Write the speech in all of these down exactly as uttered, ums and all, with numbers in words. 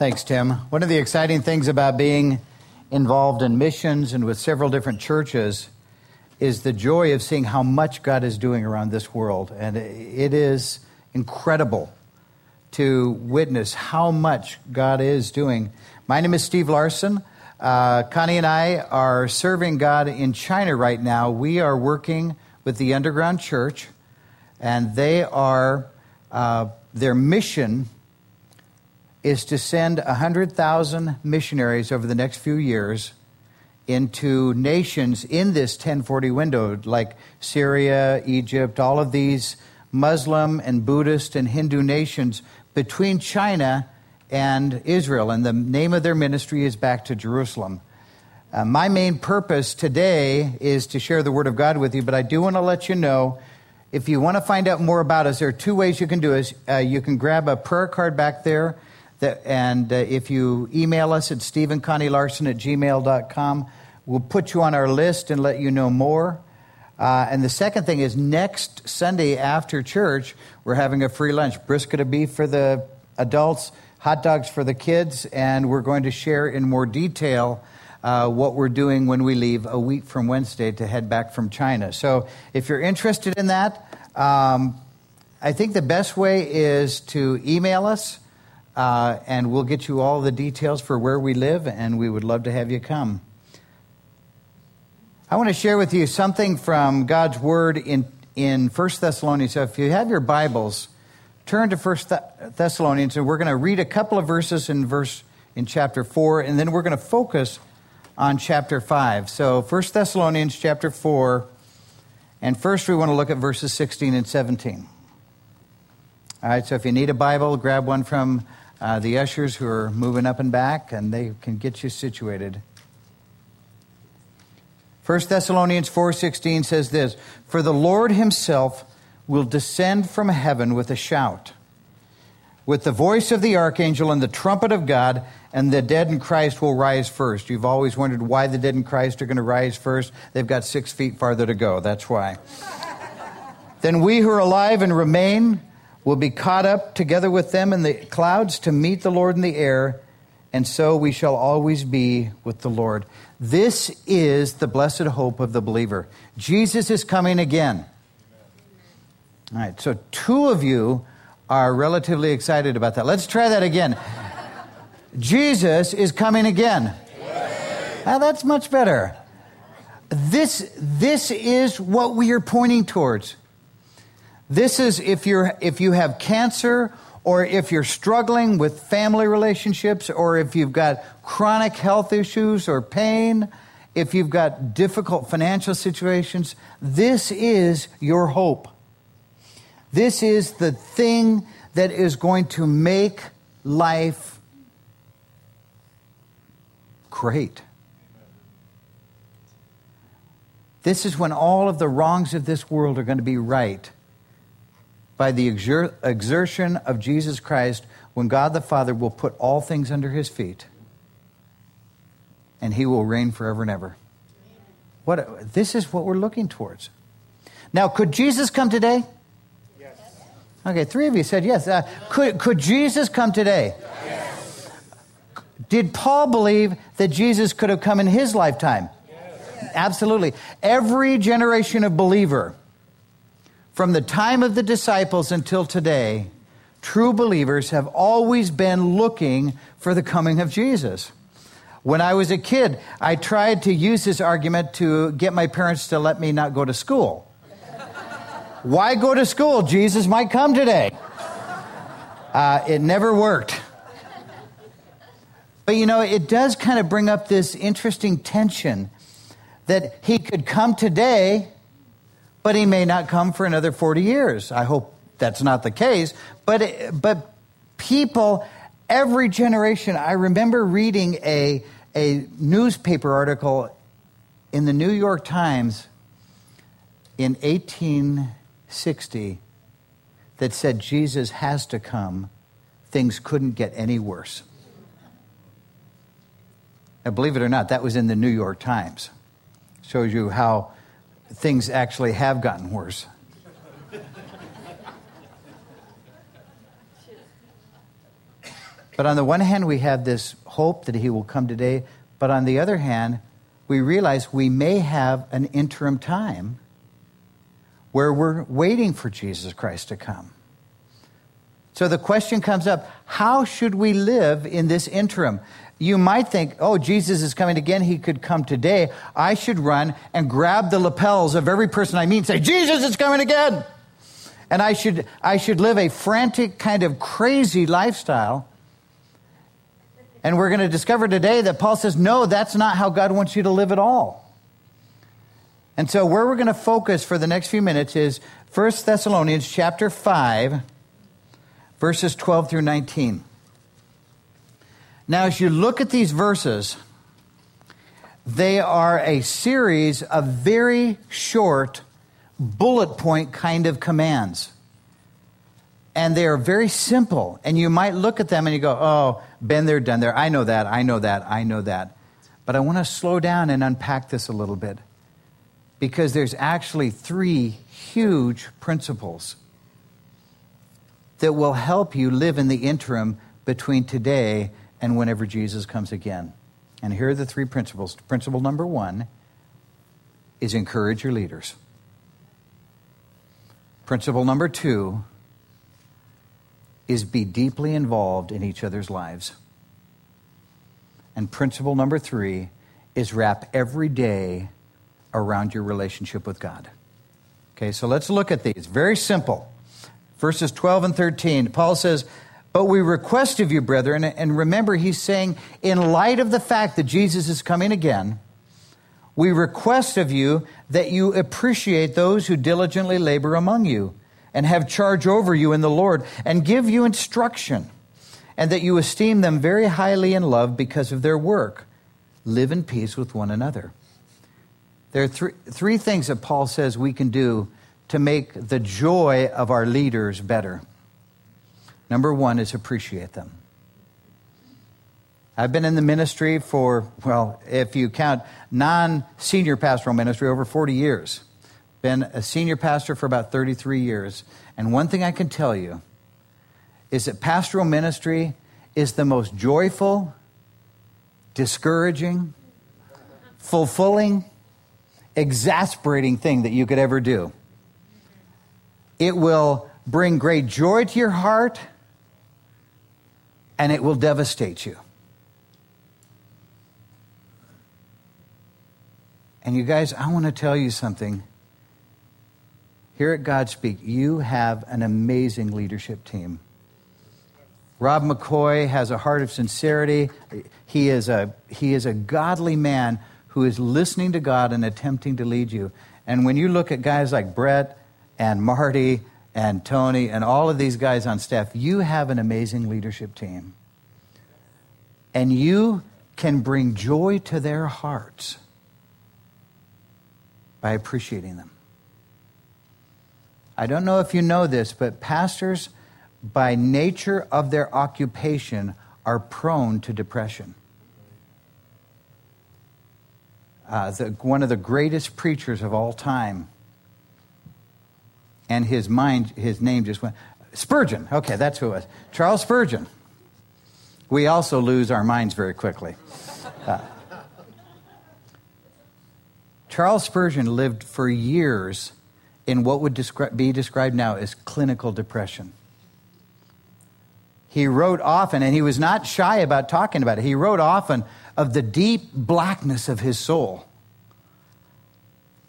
Thanks, Tim. One of the exciting things about being involved in missions and with several different churches is the joy of seeing how much God is doing around this world. And it is incredible to witness how much God is doing. My name is Steve Larson. Uh, Connie and I are serving God in China right now. We are working with the Underground Church, and they are, uh, their mission is to send one hundred thousand missionaries over the next few years into nations in this ten forty window, like Syria, Egypt, all of these Muslim and Buddhist and Hindu nations between China and Israel. And the name of their ministry is Back to Jerusalem. Uh, my main purpose today is to share the Word of God with you, but I do want to let you know, if you want to find out more about us, there are two ways you can do it. Uh, you can grab a prayer card back there. That, and uh, if you email us at steve and connie larson at gmail dot com, we'll put you on our list and let you know more. Uh, and the second thing is, next Sunday after church, we're having a free lunch. Brisket of beef for the adults, hot dogs for the kids, and we're going to share in more detail uh, what we're doing when we leave a week from Wednesday to head back from China. So if you're interested in that, um, I think the best way is to email us. Uh, and we'll get you all the details for where we live, and we would love to have you come. I want to share with you something from God's Word in, in First Thessalonians. So if you have your Bibles, turn to First Thessalonians, and we're going to read a couple of verses in verse in chapter four, and then we're going to focus on chapter five. So First Thessalonians chapter four, and first we want to look at verses sixteen and seventeen. All right, so if you need a Bible, grab one from Uh, the ushers who are moving up and back, and they can get you situated. First Thessalonians four sixteen says this, "For the Lord himself will descend from heaven with a shout, with the voice of the archangel and the trumpet of God, and the dead in Christ will rise first." You've always wondered why the dead in Christ are going to rise first. They've got six feet farther to go. That's why. "Then we who are alive and remain will be caught up together with them in the clouds to meet the Lord in the air, and so we shall always be with the Lord." This is the blessed hope of the believer. Jesus is coming again. All right, so two of you are relatively excited about that. Let's try that again. Jesus is coming again. Now, that's much better. This, this is what we are pointing towards. This is if you're if you have cancer, or if you're struggling with family relationships, or if you've got chronic health issues or pain, if you've got difficult financial situations, this is your hope. This is the thing that is going to make life great. This is when all of the wrongs of this world are going to be right. By the exer- exertion of Jesus Christ, when God the Father will put all things under his feet, and he will reign forever and ever. What, this is what we're looking towards. Now, could Jesus come today? Yes. Okay, three of you said yes. Uh, could, could Jesus come today? Yes. Did Paul believe that Jesus could have come in his lifetime? Yes. Absolutely. Every generation of believer, from the time of the disciples until today, true believers have always been looking for the coming of Jesus. When I was a kid, I tried to use this argument to get my parents to let me not go to school. Why go to school? Jesus might come today. Uh, it never worked. But you know, it does kind of bring up this interesting tension that he could come today, but he may not come for another forty years. I hope that's not the case. But but people, every generation, I remember reading a, a newspaper article in the New York Times in eighteen sixty that said Jesus has to come. Things couldn't get any worse. Now, believe it or not, that was in the New York Times. Shows you how things actually have gotten worse. But on the one hand, we have this hope that he will come today. But on the other hand, we realize we may have an interim time where we're waiting for Jesus Christ to come. So the question comes up, how should we live in this interim? You might think, oh, Jesus is coming again. He could come today. I should run and grab the lapels of every person I meet and say, Jesus is coming again. And I should, I should live a frantic kind of crazy lifestyle. And we're going to discover today that Paul says, no, that's not how God wants you to live at all. And so where we're going to focus for the next few minutes is First Thessalonians chapter five, verses twelve through nineteen. Now, as you look at these verses, they are a series of very short bullet point kind of commands. And they are very simple. And you might look at them and you go, oh, been there, done there. I know that, I know that, I know that. But I want to slow down and unpack this a little bit, because there's actually three huge principles that will help you live in the interim between today and whenever Jesus comes again. And here are the three principles. Principle number one is encourage your leaders. Principle number two is be deeply involved in each other's lives. And principle number three is wrap every day around your relationship with God. Okay, so let's look at these. Very simple. Verses twelve and thirteen, Paul says, but we request of you, brethren, and remember he's saying, in light of the fact that Jesus is coming again, we request of you that you appreciate those who diligently labor among you and have charge over you in the Lord and give you instruction, and that you esteem them very highly in love because of their work. Live in peace with one another. There are three, three things that Paul says we can do to make the joy of our leaders better. Number one is appreciate them. I've been in the ministry for, well, if you count non-senior pastoral ministry, over forty years. Been a senior pastor for about thirty-three years. And one thing I can tell you is that pastoral ministry is the most joyful, discouraging, fulfilling, exasperating thing that you could ever do. It will bring great joy to your heart, and it will devastate you. And you guys, I want to tell you something. Here at God Speak, you have an amazing leadership team. Rob McCoy has a heart of sincerity. He is a, he is a godly man who is listening to God and attempting to lead you. And when you look at guys like Brett and Marty and Tony and all of these guys on staff, you have an amazing leadership team. And you can bring joy to their hearts by appreciating them. I don't know if you know this, but pastors, by nature of their occupation, are prone to depression. Uh, the, one of the greatest preachers of all time. And his mind, his name just went. Spurgeon. Okay, that's who it was. Charles Spurgeon. We also lose our minds very quickly. Uh, Charles Spurgeon lived for years in what would descri- be described now as clinical depression. He wrote often, and he was not shy about talking about it, he wrote often of the deep blackness of his soul,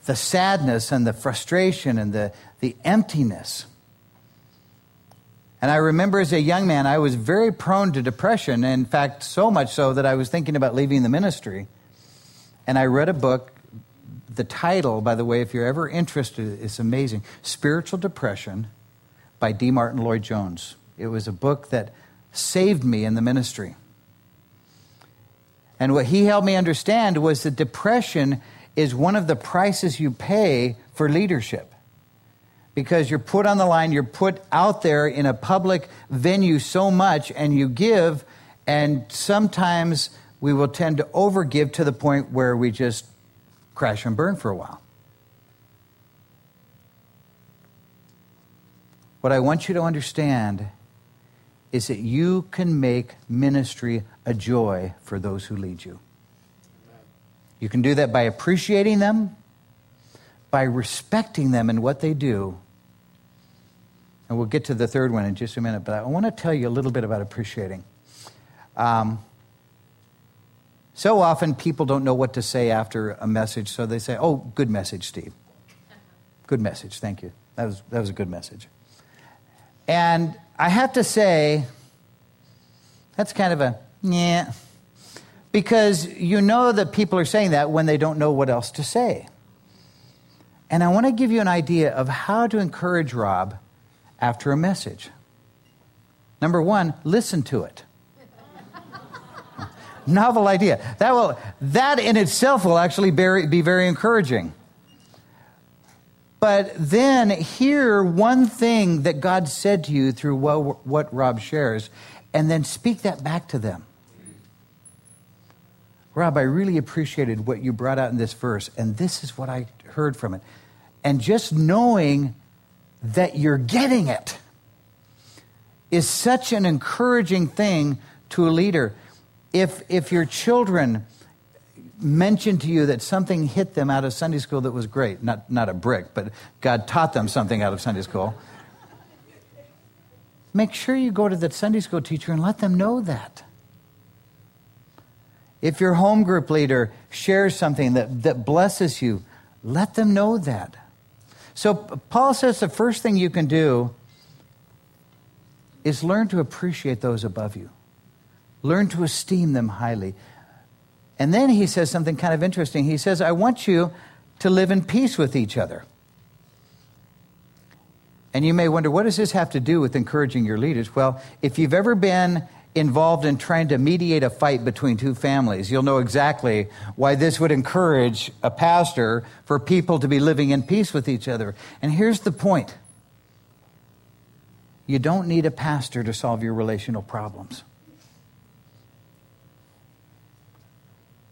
the sadness and the frustration and the, the emptiness. And I remember as a young man, I was very prone to depression, in fact, so much so that I was thinking about leaving the ministry. And I read a book, the title, by the way, if you're ever interested, is amazing, Spiritual Depression by D. Martin Lloyd-Jones. It was a book that saved me in the ministry. And what he helped me understand was that depression is one of the prices you pay for leadership, because you're put on the line, you're put out there in a public venue so much, and you give, and sometimes we will tend to overgive to the point where we just crash and burn for a while. What I want you to understand is that you can make ministry a joy for those who lead you. You can do that by appreciating them, by respecting them and what they do. And we'll get to the third one in just a minute, but I want to tell you a little bit about appreciating. Um, so often people don't know what to say after a message, so they say, oh, good message, Steve. Good message, thank you. That was, that was a good message. And I have to say, that's kind of a, yeah, because you know that people are saying that when they don't know what else to say. And I want to give you an idea of how to encourage Rob after a message. Number one, listen to it. Novel idea. That will, that in itself will actually be very encouraging. But then hear one thing that God said to you through what, what Rob shares, and then speak that back to them. Rob, I really appreciated what you brought out in this verse, and this is what I heard from it. And just knowing that you're getting it is such an encouraging thing to a leader. If, if your children mentioned to you that something hit them out of Sunday school that was great, not, not a brick, but God taught them something out of Sunday school, make sure you go to that Sunday school teacher and let them know that. If your home group leader shares something that, that blesses you, let them know that. So Paul says the first thing you can do is learn to appreciate those above you. Learn to esteem them highly. And then he says something kind of interesting. He says, I want you to live in peace with each other. And you may wonder, what does this have to do with encouraging your leaders? Well, if you've ever been involved in trying to mediate a fight between two families, you'll know exactly why this would encourage a pastor for people to be living in peace with each other. And here's the point. You don't need a pastor to solve your relational problems.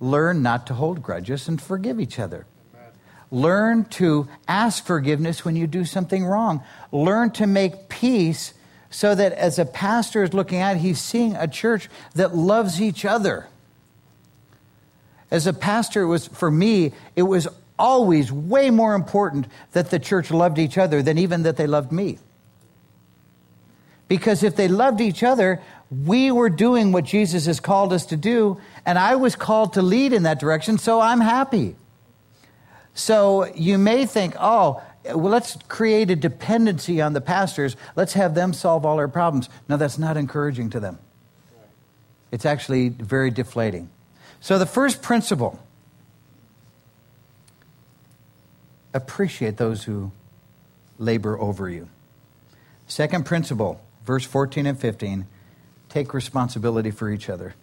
Learn not to hold grudges and forgive each other. Amen. Learn to ask forgiveness when you do something wrong. Learn to make peace so that as a pastor is looking out, he's seeing a church that loves each other. As a pastor, it was, for me, it was always way more important that the church loved each other than even that they loved me. Because if they loved each other, we were doing what Jesus has called us to do, and I was called to lead in that direction, so I'm happy. So you may think, oh, well, let's create a dependency on the pastors. Let's have them solve all our problems. No, that's not encouraging to them. It's actually very deflating. So the first principle, appreciate those who labor over you. Second principle, verse fourteen and fifteen, take responsibility for each other.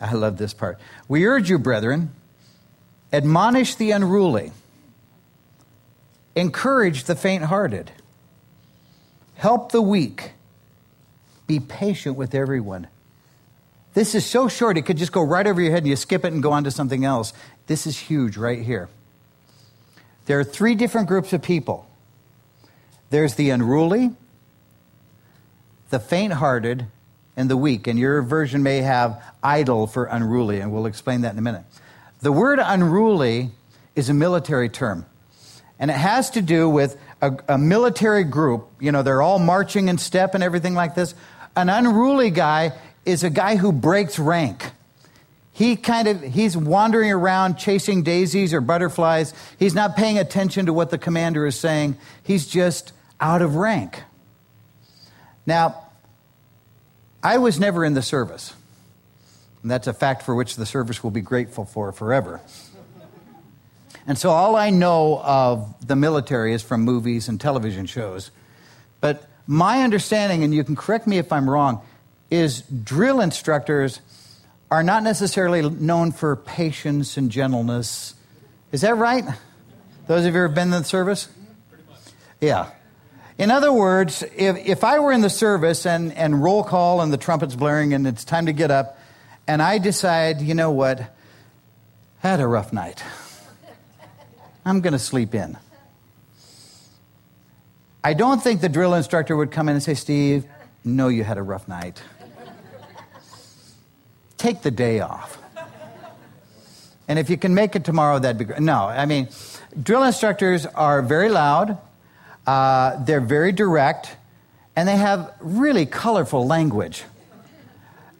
I love this part. We urge you, brethren, admonish the unruly, encourage the faint-hearted, help the weak, be patient with everyone. This is so short, it could just go right over your head and you skip it and go on to something else. This is huge right here. There are three different groups of people. There's the unruly, the faint-hearted, and the weak. And your version may have idle for unruly, and we'll explain that in a minute. The word unruly is a military term, and it has to do with a, a military group. You know, they're all marching in step and everything like this. An unruly guy is a guy who breaks rank. He kind of, he's wandering around chasing daisies or butterflies. He's not paying attention to what the commander is saying. He's just out of rank. Now, I was never in the service, and that's a fact for which the service will be grateful for forever. And so all I know of the military is from movies and television shows. But my understanding, and you can correct me if I'm wrong, is drill instructors are not necessarily known for patience and gentleness. Is that right? Those of you who have been in the service? Pretty much. Yeah. In other words, if, if I were in the service and, and roll call and the trumpet's blaring and it's time to get up, and I decide, you know what, I had a rough night. I'm going to sleep in. I don't think the drill instructor would come in and say, Steve, know you had a rough night. Take the day off. And if you can make it tomorrow, that'd be great. No, I mean, drill instructors are very loud. Uh, they're very direct. And they have really colorful language.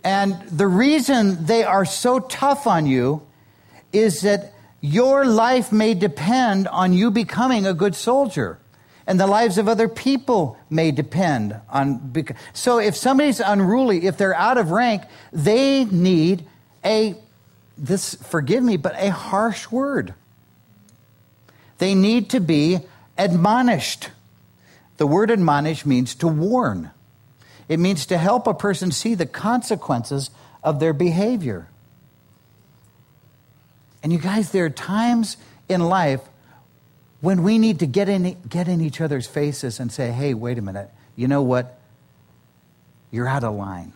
And the reason they are so tough on you is that your life may depend on you becoming a good soldier. And the lives of other people may depend on. So if somebody's unruly, if they're out of rank, they need a, this, forgive me, but a harsh word. They need to be admonished. The word admonish means to warn. It means to help a person see the consequences of their behavior. And you guys, there are times in life when we need to get in, get in each other's faces and say, hey, wait a minute, you know what? You're out of line.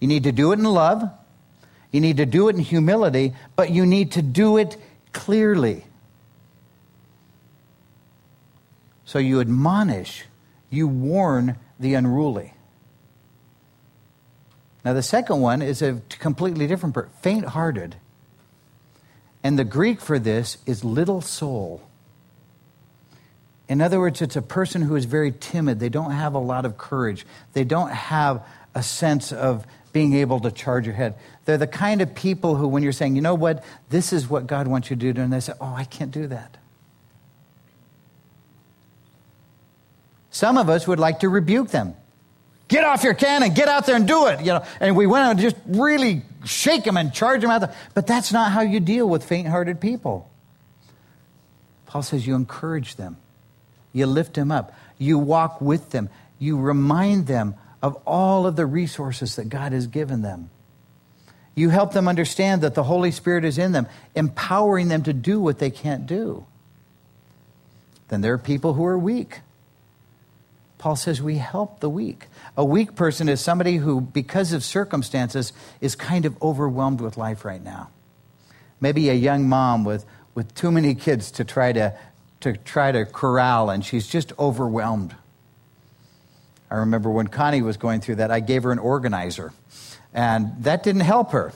You need to do it in love. You need to do it in humility, but you need to do it clearly. So you admonish, you warn the unruly. Now, the second one is a completely different word, faint-hearted. And the Greek for this is little soul. In other words, it's a person who is very timid. They don't have a lot of courage. They don't have a sense of being able to charge ahead. They're the kind of people who, when you're saying, you know what, this is what God wants you to do, and they say, oh, I can't do that. Some of us would like to rebuke them. Get off your cannon, get out there and do it. You know, and we went out and just really shake them and charge them out there. But that's not how you deal with faint-hearted people. Paul says you encourage them. You lift them up. You walk with them. You remind them of all of the resources that God has given them. You help them understand that the Holy Spirit is in them, empowering them to do what they can't do. Then there are people who are weak. Paul says we help the weak. A weak person is somebody who, because of circumstances, is kind of overwhelmed with life right now. Maybe a young mom with, with too many kids to try to, to try to corral, and she's just overwhelmed. I remember when Connie was going through that, I gave her an organizer, and that didn't help her.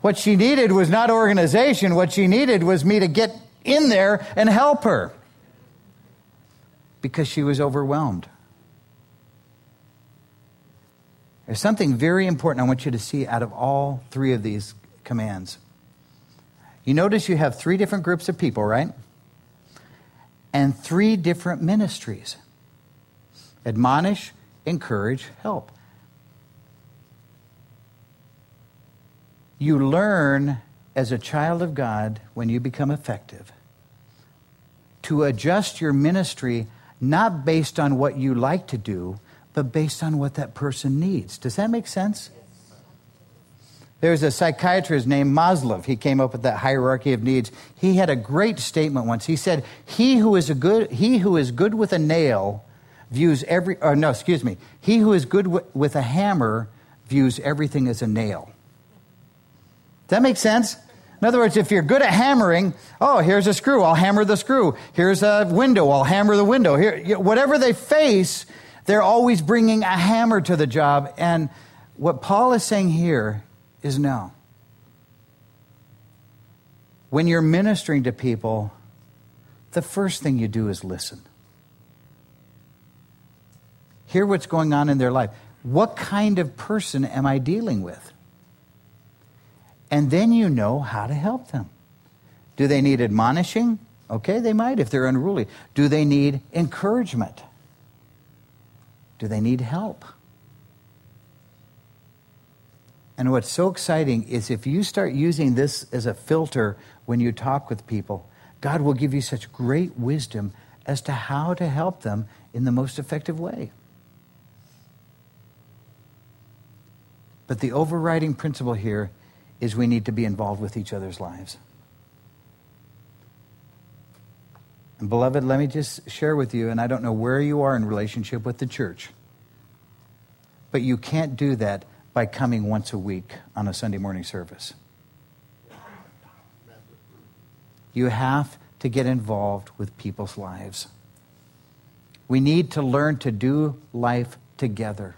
What she needed was not organization. What she needed was me to get in there and help her, because she was overwhelmed. There's something very important I want you to see out of all three of these commands. You notice you have three different groups of people, right? And three different ministries. Admonish, encourage, help. You learn as a child of God, when you become effective, to adjust your ministry not based on what you like to do, but based on what that person needs. Does that make sense? There's a psychiatrist named Maslow. He came up with that hierarchy of needs. He had a great statement once. He said, "He who is a good, he who is good with a nail views every, or no, excuse me, he who is good w- with a hammer views everything as a nail." Does that make sense? In other words, if you're good at hammering, oh, here's a screw, I'll hammer the screw. Here's a window, I'll hammer the window. Here, whatever they face, they're always bringing a hammer to the job. And what Paul is saying here is no. When you're ministering to people, the first thing you do is listen. Hear what's going on in their life. What kind of person am I dealing with? And then you know how to help them. Do they need admonishing? Okay, they might if they're unruly. Do they need encouragement? Do they need help? And what's so exciting is if you start using this as a filter when you talk with people, God will give you such great wisdom as to how to help them in the most effective way. But the overriding principle here is we need to be involved with each other's lives. And beloved, let me just share with you, and I don't know where you are in relationship with the church, but you can't do that by coming once a week on a Sunday morning service. You have to get involved with people's lives. We need to learn to do life together.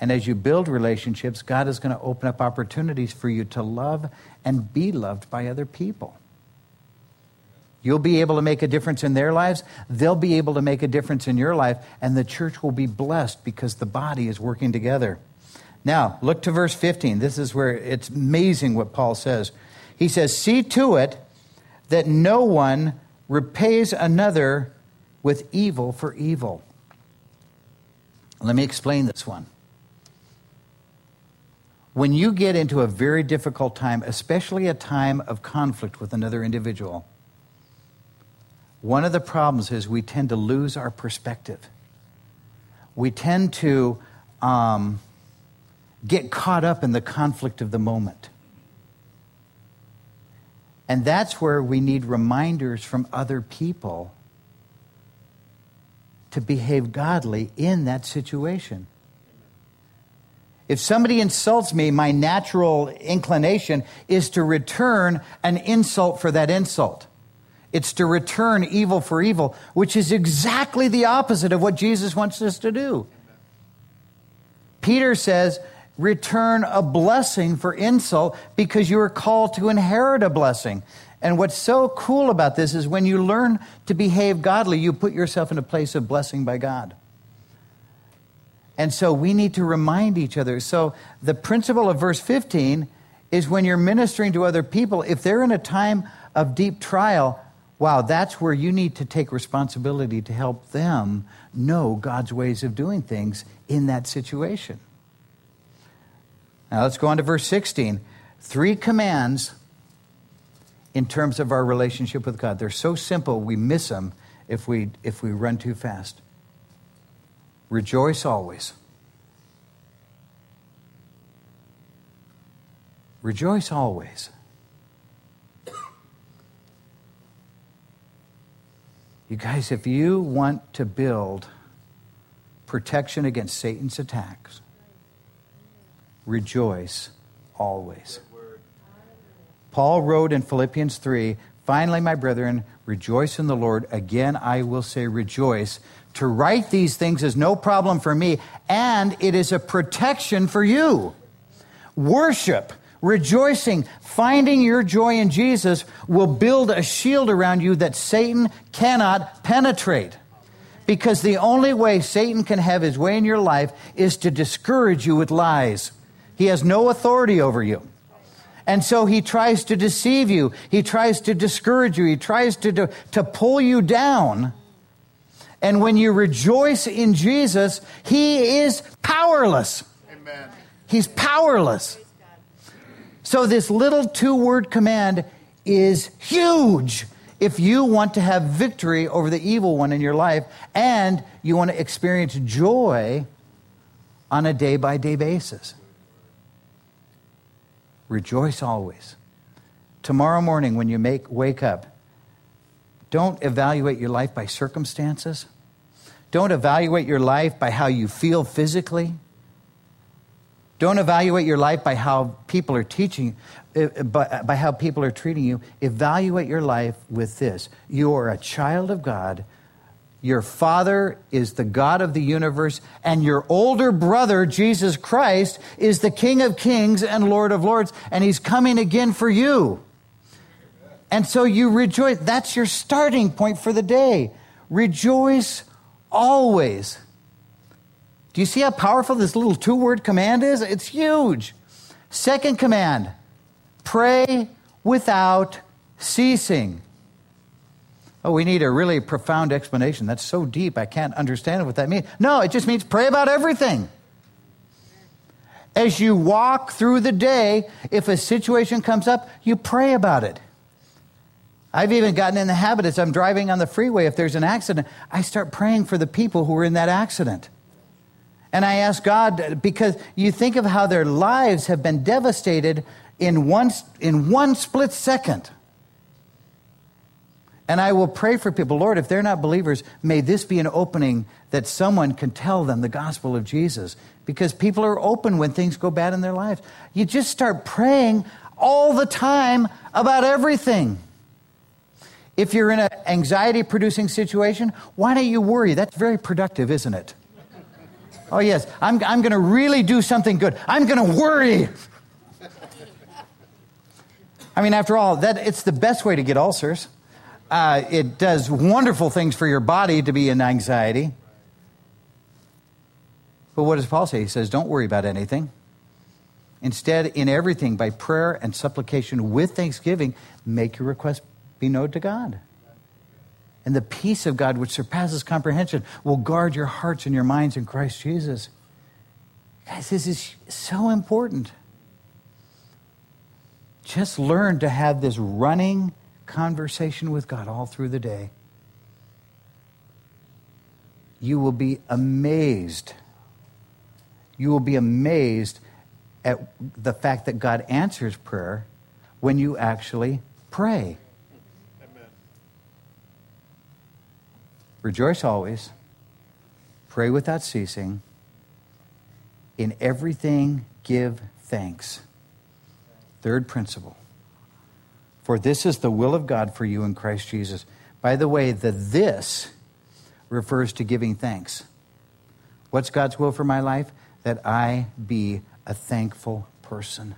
And as you build relationships, God is going to open up opportunities for you to love and be loved by other people. You'll be able to make a difference in their lives. They'll be able to make a difference in your life. And the church will be blessed because the body is working together. Now, look to verse fifteen. This is where it's amazing what Paul says. He says, "See to it that no one repays another with evil for evil." Let me explain this one. When you get into a very difficult time, especially a time of conflict with another individual, one of the problems is we tend to lose our perspective. We tend to um, get caught up in the conflict of the moment. And that's where we need reminders from other people to behave godly in that situation. If somebody insults me, my natural inclination is to return an insult for that insult. It's to return evil for evil, which is exactly the opposite of what Jesus wants us to do. Peter says, return a blessing for insult because you are called to inherit a blessing. And what's so cool about this is when you learn to behave godly, you put yourself in a place of blessing by God. And so we need to remind each other. So the principle of verse fifteen is when you're ministering to other people, if they're in a time of deep trial, wow, that's where you need to take responsibility to help them know God's ways of doing things in that situation. Now let's go on to verse sixteen. Three commands in terms of our relationship with God. They're so simple we miss them if we, if we run too fast. Rejoice always. Rejoice always. You guys, if you want to build protection against Satan's attacks, rejoice always. Paul wrote in Philippians three, "Finally, my brethren, rejoice in the Lord. Again, I will say rejoice." To write these things is no problem for me, and it is a protection for you. Worship, rejoicing, finding your joy in Jesus will build a shield around you that Satan cannot penetrate. Because the only way Satan can have his way in your life is to discourage you with lies. He has no authority over you. And so he tries to deceive you. He tries to discourage you. He tries to, do, to pull you down. And when you rejoice in Jesus, he is powerless. Amen. He's powerless. So this little two-word command is huge if you want to have victory over the evil one in your life and you want to experience joy on a day-by-day basis. Rejoice always. Tomorrow morning when you make, wake up, don't evaluate your life by circumstances. Don't evaluate your life by how you feel physically. Don't evaluate your life by how people are teaching, by how people are treating you. Evaluate your life with this. You are a child of God. Your Father is the God of the universe, and your older brother, Jesus Christ, is the King of Kings and Lord of Lords, and he's coming again for you. And so you rejoice. That's your starting point for the day. Rejoice always. Do you see how powerful this little two-word command is? It's huge. Second command, pray without ceasing. Oh, we need a really profound explanation. That's so deep, I can't understand what that means. No, it just means pray about everything. As you walk through the day, if a situation comes up, you pray about it. I've even gotten in the habit as I'm driving on the freeway, if there's an accident, I start praying for the people who were in that accident. And I ask God, because you think of how their lives have been devastated in one, in one split second. And I will pray for people, Lord, if they're not believers, may this be an opening that someone can tell them the gospel of Jesus. Because people are open when things go bad in their lives. You just start praying all the time about everything. If you're in an anxiety-producing situation, why don't you worry? That's very productive, isn't it? Oh, yes, I'm, I'm going to really do something good. I'm going to worry. I mean, after all, that it's the best way to get ulcers. Uh, it does wonderful things for your body to be in anxiety. But what does Paul say? He says, don't worry about anything. Instead, in everything, by prayer and supplication with thanksgiving, make your request be known to God. And the peace of God, which surpasses comprehension, will guard your hearts and your minds in Christ Jesus. Guys, this is so important. Just learn to have this running conversation with God all through the day. You will be amazed. You will be amazed at the fact that God answers prayer when you actually pray. Rejoice always, pray without ceasing, in everything give thanks. Third principle, for this is the will of God for you in Christ Jesus. By the way, the this refers to giving thanks. What's God's will for my life? That I be a thankful person.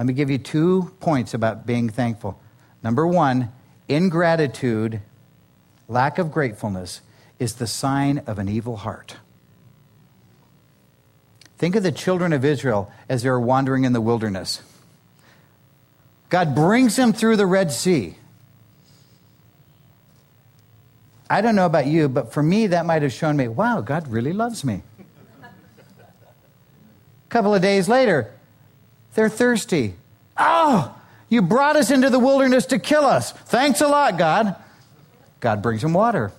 Let me give you two points about being thankful. Number one, ingratitude, lack of gratefulness, is the sign of an evil heart. Think of the children of Israel as they're wandering in the wilderness. God brings them through the Red Sea. I don't know about you, but for me, that might have shown me, wow, God really loves me. A couple of days later, they're thirsty. Oh, you brought us into the wilderness to kill us. Thanks a lot, God. God brings them water.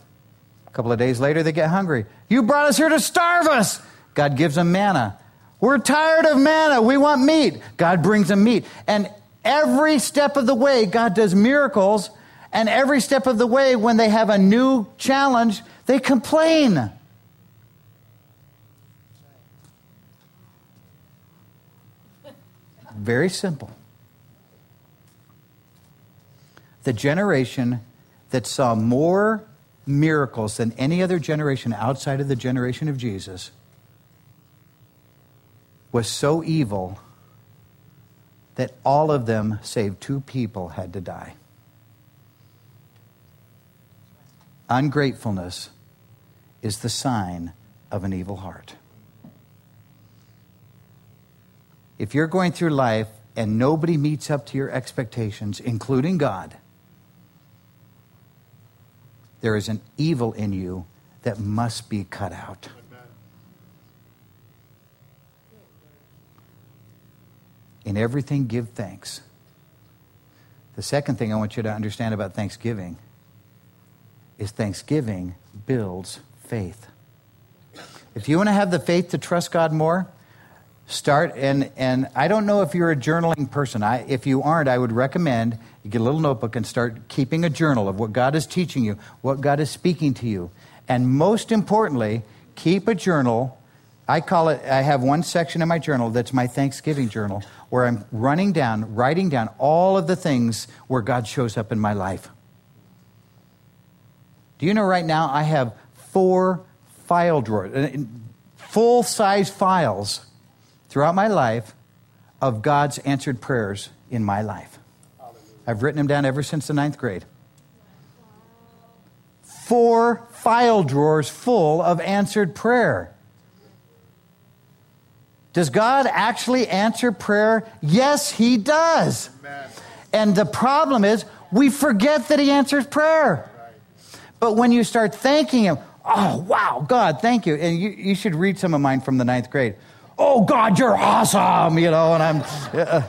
A couple of days later, they get hungry. You brought us here to starve us. God gives them manna. We're tired of manna. We want meat. God brings them meat. And every step of the way, God does miracles. And every step of the way, when they have a new challenge, they complain. Very simple. The generation that saw more miracles than any other generation outside of the generation of Jesus was so evil that all of them, save two people, had to die. Ungratefulness is the sign of an evil heart. If you're going through life and nobody meets up to your expectations, including God, there is an evil in you that must be cut out. Amen. In everything, give thanks. The second thing I want you to understand about thanksgiving is thanksgiving builds faith. If you want to have the faith to trust God more, start, and, and I don't know if you're a journaling person. I, if you aren't, I would recommend you get a little notebook and start keeping a journal of what God is teaching you, what God is speaking to you. And most importantly, keep a journal. I call it, I have one section in my journal that's my Thanksgiving journal, where I'm running down, writing down all of the things where God shows up in my life. Do you know right now I have four file drawers, full-size files throughout my life of God's answered prayers in my life. I've written them down ever since the ninth grade. Four file drawers full of answered prayer. Does God actually answer prayer? Yes, He does. Amen. And the problem is we forget that He answers prayer. Right. But when you start thanking Him, oh, wow, God, thank you. And you, you should read some of mine from the ninth grade. Oh, God, you're awesome, you know, and I'm, uh,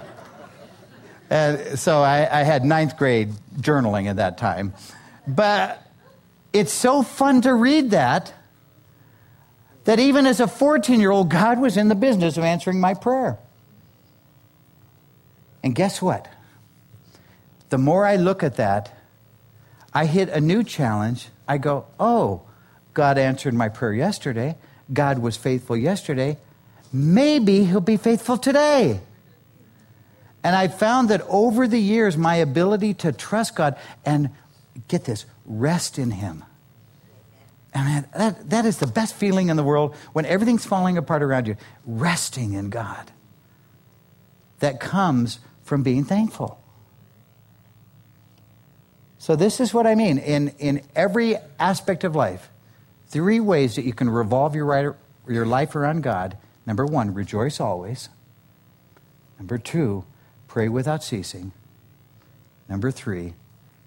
and so I, I had ninth grade journaling at that time. But it's so fun to read that, that even as a fourteen-year-old, God was in the business of answering my prayer. And guess what? The more I look at that, I hit a new challenge. I go, oh, God answered my prayer yesterday. God was faithful yesterday. Maybe He'll be faithful today. And I found that over the years, my ability to trust God and, get this, rest in Him. And man, that, that is the best feeling in the world when everything's falling apart around you. Resting in God. That comes from being thankful. So this is what I mean. In, in every aspect of life, three ways that you can revolve your, right, your life around God. Number one, rejoice always. Number two, pray without ceasing. Number three,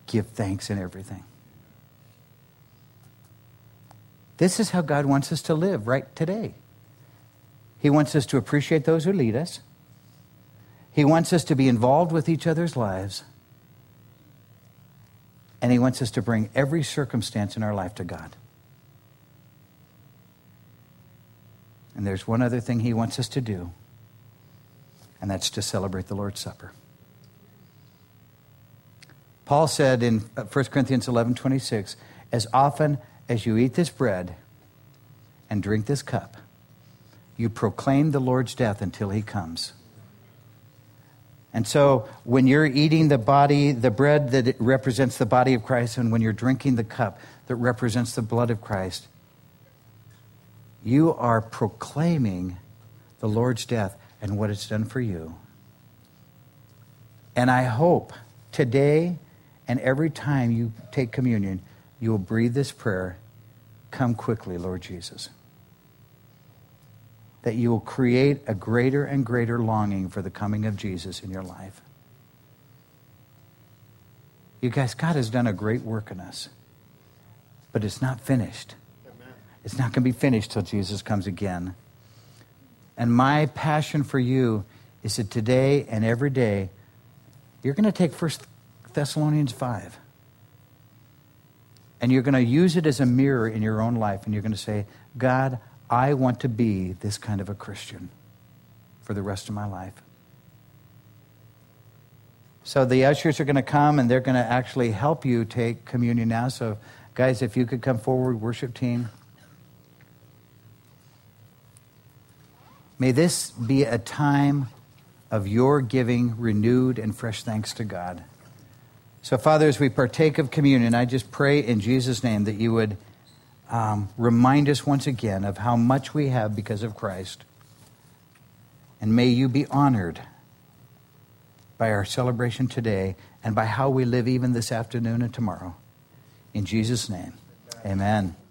give thanks in everything. This is how God wants us to live right today. He wants us to appreciate those who lead us. He wants us to be involved with each other's lives. And He wants us to bring every circumstance in our life to God. And there's one other thing He wants us to do, and that's to celebrate the Lord's Supper. Paul said in First Corinthians eleven twenty-six, as often as you eat this bread and drink this cup, you proclaim the Lord's death until He comes. And so when you're eating the body, the bread that represents the body of Christ, and when you're drinking the cup that represents the blood of Christ, you are proclaiming the Lord's death and what it's done for you. And I hope today and every time you take communion, you will breathe this prayer, come quickly, Lord Jesus. That you will create a greater and greater longing for the coming of Jesus in your life. You guys, God has done a great work in us, but it's not finished. Amen. It's not going to be finished till Jesus comes again. And my passion for you is that today and every day, you're going to take First Thessalonians five, and you're going to use it as a mirror in your own life, and you're going to say, God, I want to be this kind of a Christian for the rest of my life. So the ushers are going to come, and they're going to actually help you take communion now. So guys, if you could come forward, worship team. May this be a time of your giving renewed and fresh thanks to God. So Father, as we partake of communion, I just pray in Jesus' name that you would Um, remind us once again of how much we have because of Christ. And may you be honored by our celebration today and by how we live even this afternoon and tomorrow. In Jesus' name, amen. Amen.